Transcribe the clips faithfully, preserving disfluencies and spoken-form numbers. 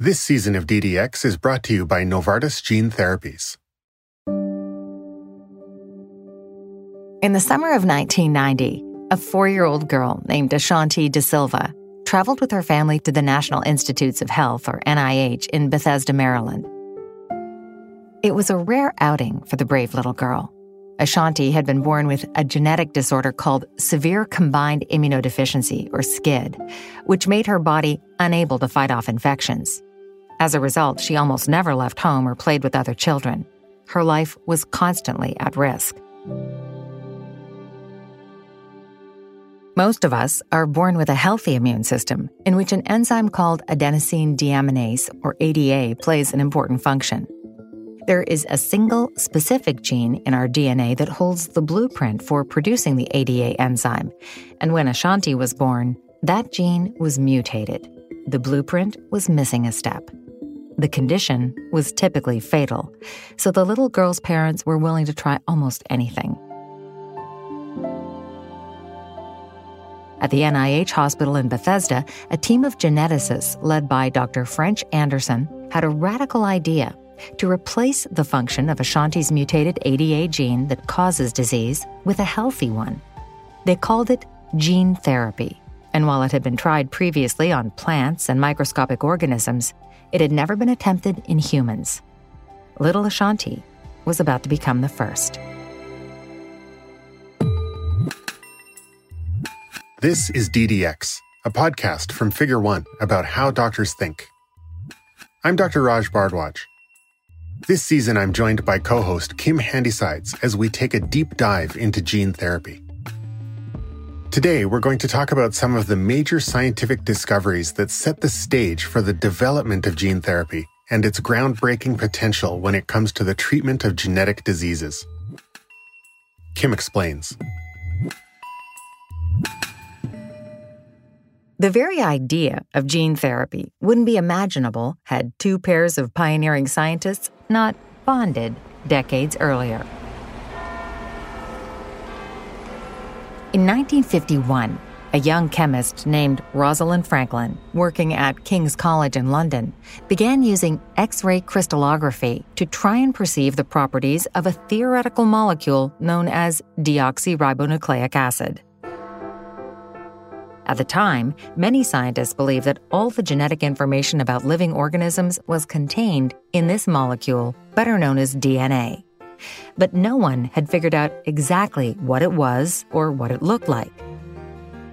This season of D D X is brought to you by Novartis Gene Therapies. In the summer of nineteen ninety, a four-year-old girl named Ashanti De Silva traveled with her family to the National Institutes of Health, or N I H, in Bethesda, Maryland. It was a rare outing for the brave little girl. Ashanti had been born with a genetic disorder called severe combined immunodeficiency, or SCID, which made her body unable to fight off infections. As a result, she almost never left home or played with other children. Her life was constantly at risk. Most of us are born with a healthy immune system in which an enzyme called adenosine deaminase, or A D A, plays an important function. There is a single specific gene in our D N A that holds the blueprint for producing the A D A enzyme. And when Ashanti was born, that gene was mutated. The blueprint was missing a step. The condition was typically fatal, so the little girl's parents were willing to try almost anything. At the N I H hospital in Bethesda, a team of geneticists led by Doctor French Anderson had a radical idea: to replace the function of Ashanti's mutated A D A gene that causes disease with a healthy one. They called it gene therapy, and while it had been tried previously on plants and microscopic organisms, it had never been attempted in humans. Little Ashanti was about to become the first. This is D D X, a podcast from Figure One about how doctors think. I'm Doctor Raj Bhardwaj. This season, I'm joined by co-host Kim Handysides as we take a deep dive into gene therapy. Today, we're going to talk about some of the major scientific discoveries that set the stage for the development of gene therapy and its groundbreaking potential when it comes to the treatment of genetic diseases. Kim explains. The very idea of gene therapy wouldn't be imaginable had two pairs of pioneering scientists not bonded decades earlier. In nineteen fifty-one, a young chemist named Rosalind Franklin, working at King's College in London, began using X-ray crystallography to try and perceive the properties of a theoretical molecule known as deoxyribonucleic acid. At the time, many scientists believed that all the genetic information about living organisms was contained in this molecule, better known as D N A. But no one had figured out exactly what it was or what it looked like.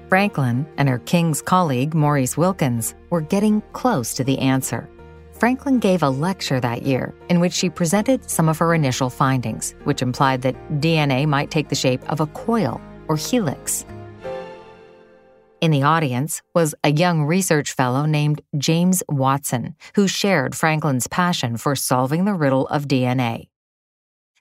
Franklin and her King's colleague, Maurice Wilkins, were getting close to the answer. Franklin gave a lecture that year in which she presented some of her initial findings, which implied that D N A might take the shape of a coil or helix. In the audience was a young research fellow named James Watson, who shared Franklin's passion for solving the riddle of D N A.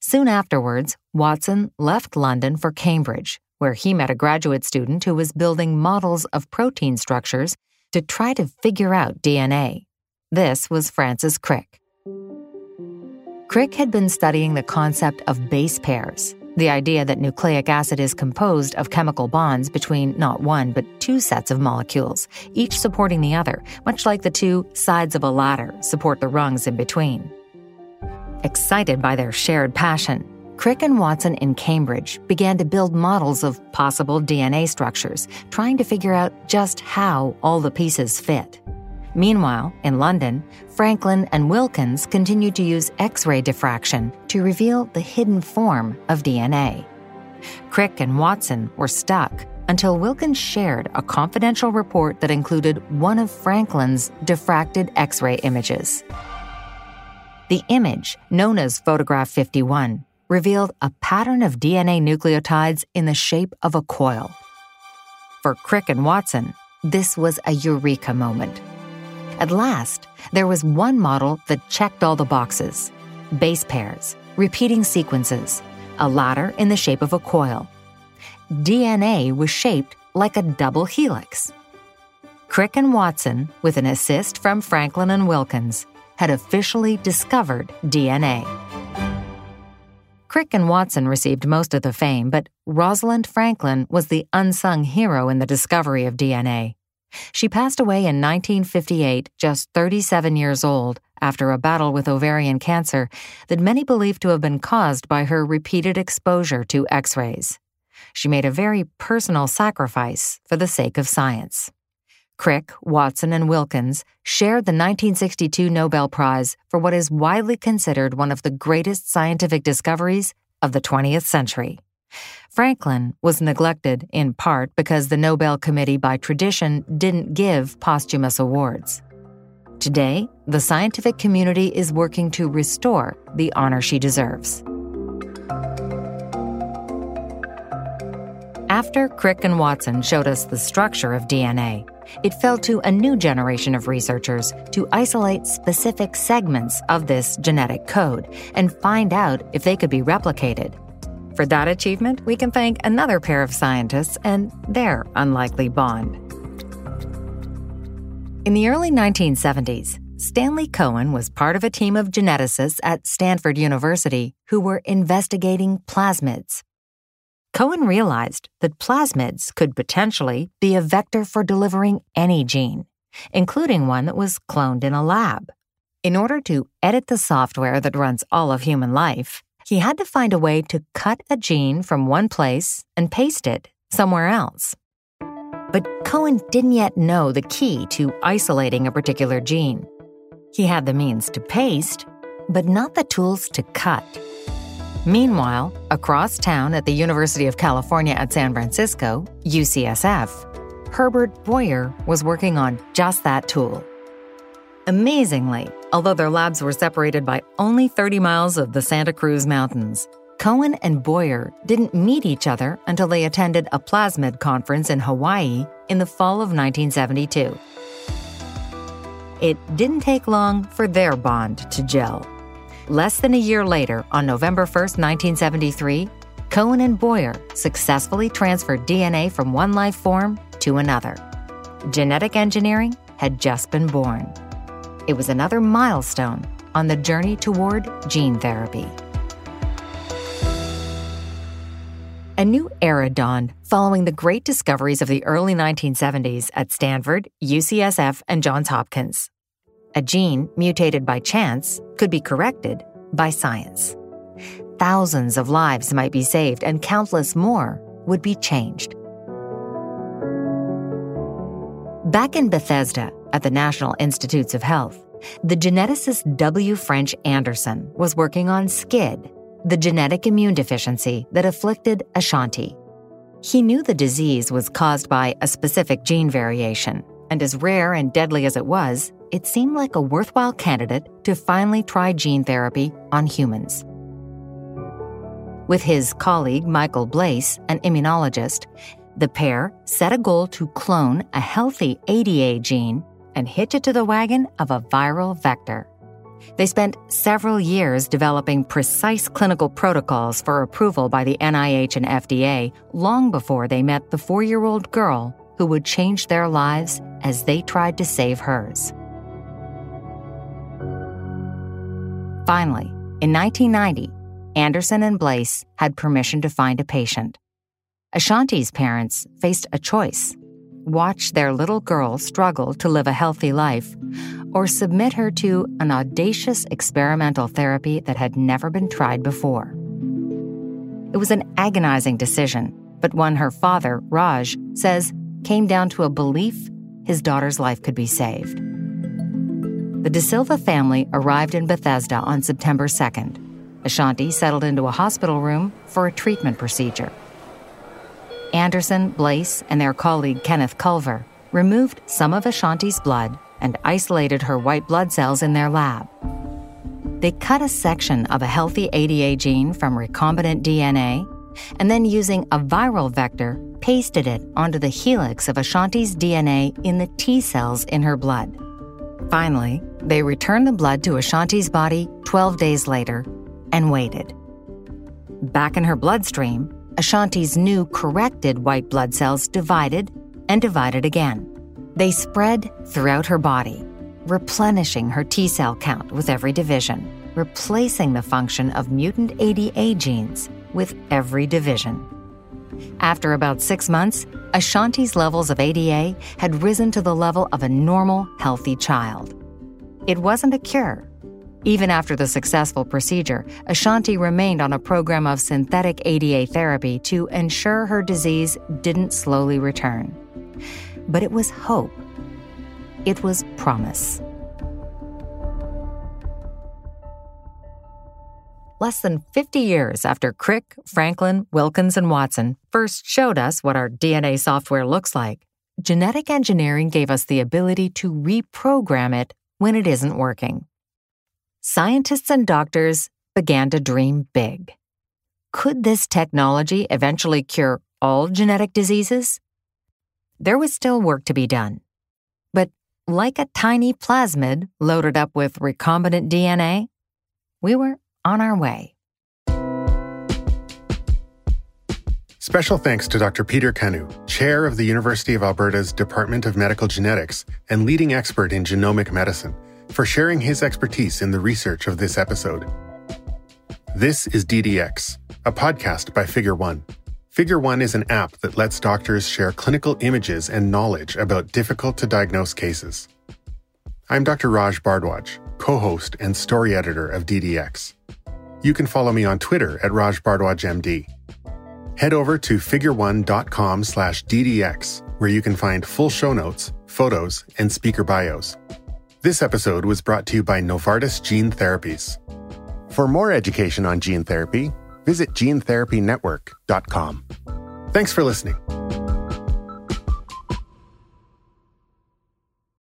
Soon afterwards, Watson left London for Cambridge, where he met a graduate student who was building models of protein structures to try to figure out D N A. This was Francis Crick. Crick had been studying the concept of base pairs, the idea that nucleic acid is composed of chemical bonds between not one but two sets of molecules, each supporting the other, much like the two sides of a ladder support the rungs in between. Excited by their shared passion, Crick and Watson in Cambridge began to build models of possible D N A structures, trying to figure out just how all the pieces fit. Meanwhile, in London, Franklin and Wilkins continued to use X-ray diffraction to reveal the hidden form of D N A. Crick and Watson were stuck until Wilkins shared a confidential report that included one of Franklin's diffracted X-ray images. The image, known as Photograph fifty-one, revealed a pattern of D N A nucleotides in the shape of a coil. For Crick and Watson, this was a eureka moment. At last, there was one model that checked all the boxes: base pairs, repeating sequences, a ladder in the shape of a coil. D N A was shaped like a double helix. Crick and Watson, with an assist from Franklin and Wilkins, had officially discovered D N A. Crick and Watson received most of the fame, but Rosalind Franklin was the unsung hero in the discovery of D N A. She passed away in nineteen fifty-eight, just thirty-seven years old, after a battle with ovarian cancer that many believe to have been caused by her repeated exposure to X-rays. She made a very personal sacrifice for the sake of science. Crick, Watson, and Wilkins shared the nineteen sixty-two Nobel Prize for what is widely considered one of the greatest scientific discoveries of the twentieth century. Franklin was neglected in part because the Nobel Committee by tradition didn't give posthumous awards. Today, the scientific community is working to restore the honor she deserves. After Crick and Watson showed us the structure of D N A, it fell to a new generation of researchers to isolate specific segments of this genetic code and find out if they could be replicated. For that achievement, we can thank another pair of scientists and their unlikely bond. In the early nineteen seventies, Stanley Cohen was part of a team of geneticists at Stanford University who were investigating plasmids. Cohen realized that plasmids could potentially be a vector for delivering any gene, including one that was cloned in a lab. In order to edit the software that runs all of human life, he had to find a way to cut a gene from one place and paste it somewhere else. But Cohen didn't yet know the key to isolating a particular gene. He had the means to paste, but not the tools to cut. Meanwhile, across town at the University of California at San Francisco, U C S F, Herbert Boyer was working on just that tool. Amazingly, although their labs were separated by only thirty miles of the Santa Cruz Mountains, Cohen and Boyer didn't meet each other until they attended a plasmid conference in Hawaii in the fall of nineteen seventy-two. It didn't take long for their bond to gel. Less than a year later, on November first, nineteen seventy-three, Cohen and Boyer successfully transferred D N A from one life form to another. Genetic engineering had just been born. It was another milestone on the journey toward gene therapy. A new era dawned following the great discoveries of the early nineteen seventies at Stanford, U C S F, and Johns Hopkins. A gene mutated by chance could be corrected by science. Thousands of lives might be saved, and countless more would be changed. Back in Bethesda, at the National Institutes of Health, the geneticist W. French Anderson was working on SCID, the genetic immune deficiency that afflicted Ashanti. He knew the disease was caused by a specific gene variation, and as rare and deadly as it was, it seemed like a worthwhile candidate to finally try gene therapy on humans. With his colleague Michael Blaese, an immunologist, the pair set a goal to clone a healthy A D A gene and hitch it to the wagon of a viral vector. They spent several years developing precise clinical protocols for approval by the N I H and F D A long before they met the four-year-old girl who would change their lives as they tried to save hers. Finally, in nineteen ninety, Anderson and Blaese had permission to find a patient. Ashanti's parents faced a choice: watch their little girl struggle to live a healthy life, or submit her to an audacious experimental therapy that had never been tried before. It was an agonizing decision, but one her father, Raj, says came down to a belief his daughter's life could be saved. The De Silva family arrived in Bethesda on September second. Ashanti settled into a hospital room for a treatment procedure. Anderson, Blaese, and their colleague Kenneth Culver removed some of Ashanti's blood and isolated her white blood cells in their lab. They cut a section of a healthy A D A gene from recombinant D N A and then, using a viral vector, pasted it onto the helix of Ashanti's D N A in the T cells in her blood. Finally, they returned the blood to Ashanti's body twelve days later and waited. Back in her bloodstream, Ashanti's new corrected white blood cells divided and divided again. They spread throughout her body, replenishing her T-cell count with every division, replacing the function of mutant A D A genes with every division. After about six months, Ashanti's levels of A D A had risen to the level of a normal, healthy child. It wasn't a cure. Even after the successful procedure, Ashanti remained on a program of synthetic A D A therapy to ensure her disease didn't slowly return. But it was hope. It was promise. Less than fifty years after Crick, Franklin, Wilkins, and Watson first showed us what our D N A software looks like, genetic engineering gave us the ability to reprogram it when it isn't working. Scientists and doctors began to dream big. Could this technology eventually cure all genetic diseases? There was still work to be done. But like a tiny plasmid loaded up with recombinant D N A, we were on our way. Special thanks to Doctor Peter Canu, chair of the University of Alberta's Department of Medical Genetics and leading expert in genomic medicine, for sharing his expertise in the research of this episode. This is D D X, a podcast by Figure One. Figure One is an app that lets doctors share clinical images and knowledge about difficult-to-diagnose cases. I'm Doctor Raj Bhardwaj, co-host and story editor of D D X. You can follow me on Twitter at Raj Bhardwaj M D. Head over to figure one dot com slash D D X, where you can find full show notes, photos, and speaker bios. This episode was brought to you by Novartis Gene Therapies. For more education on gene therapy, visit Gene Therapy Network dot com. Thanks for listening.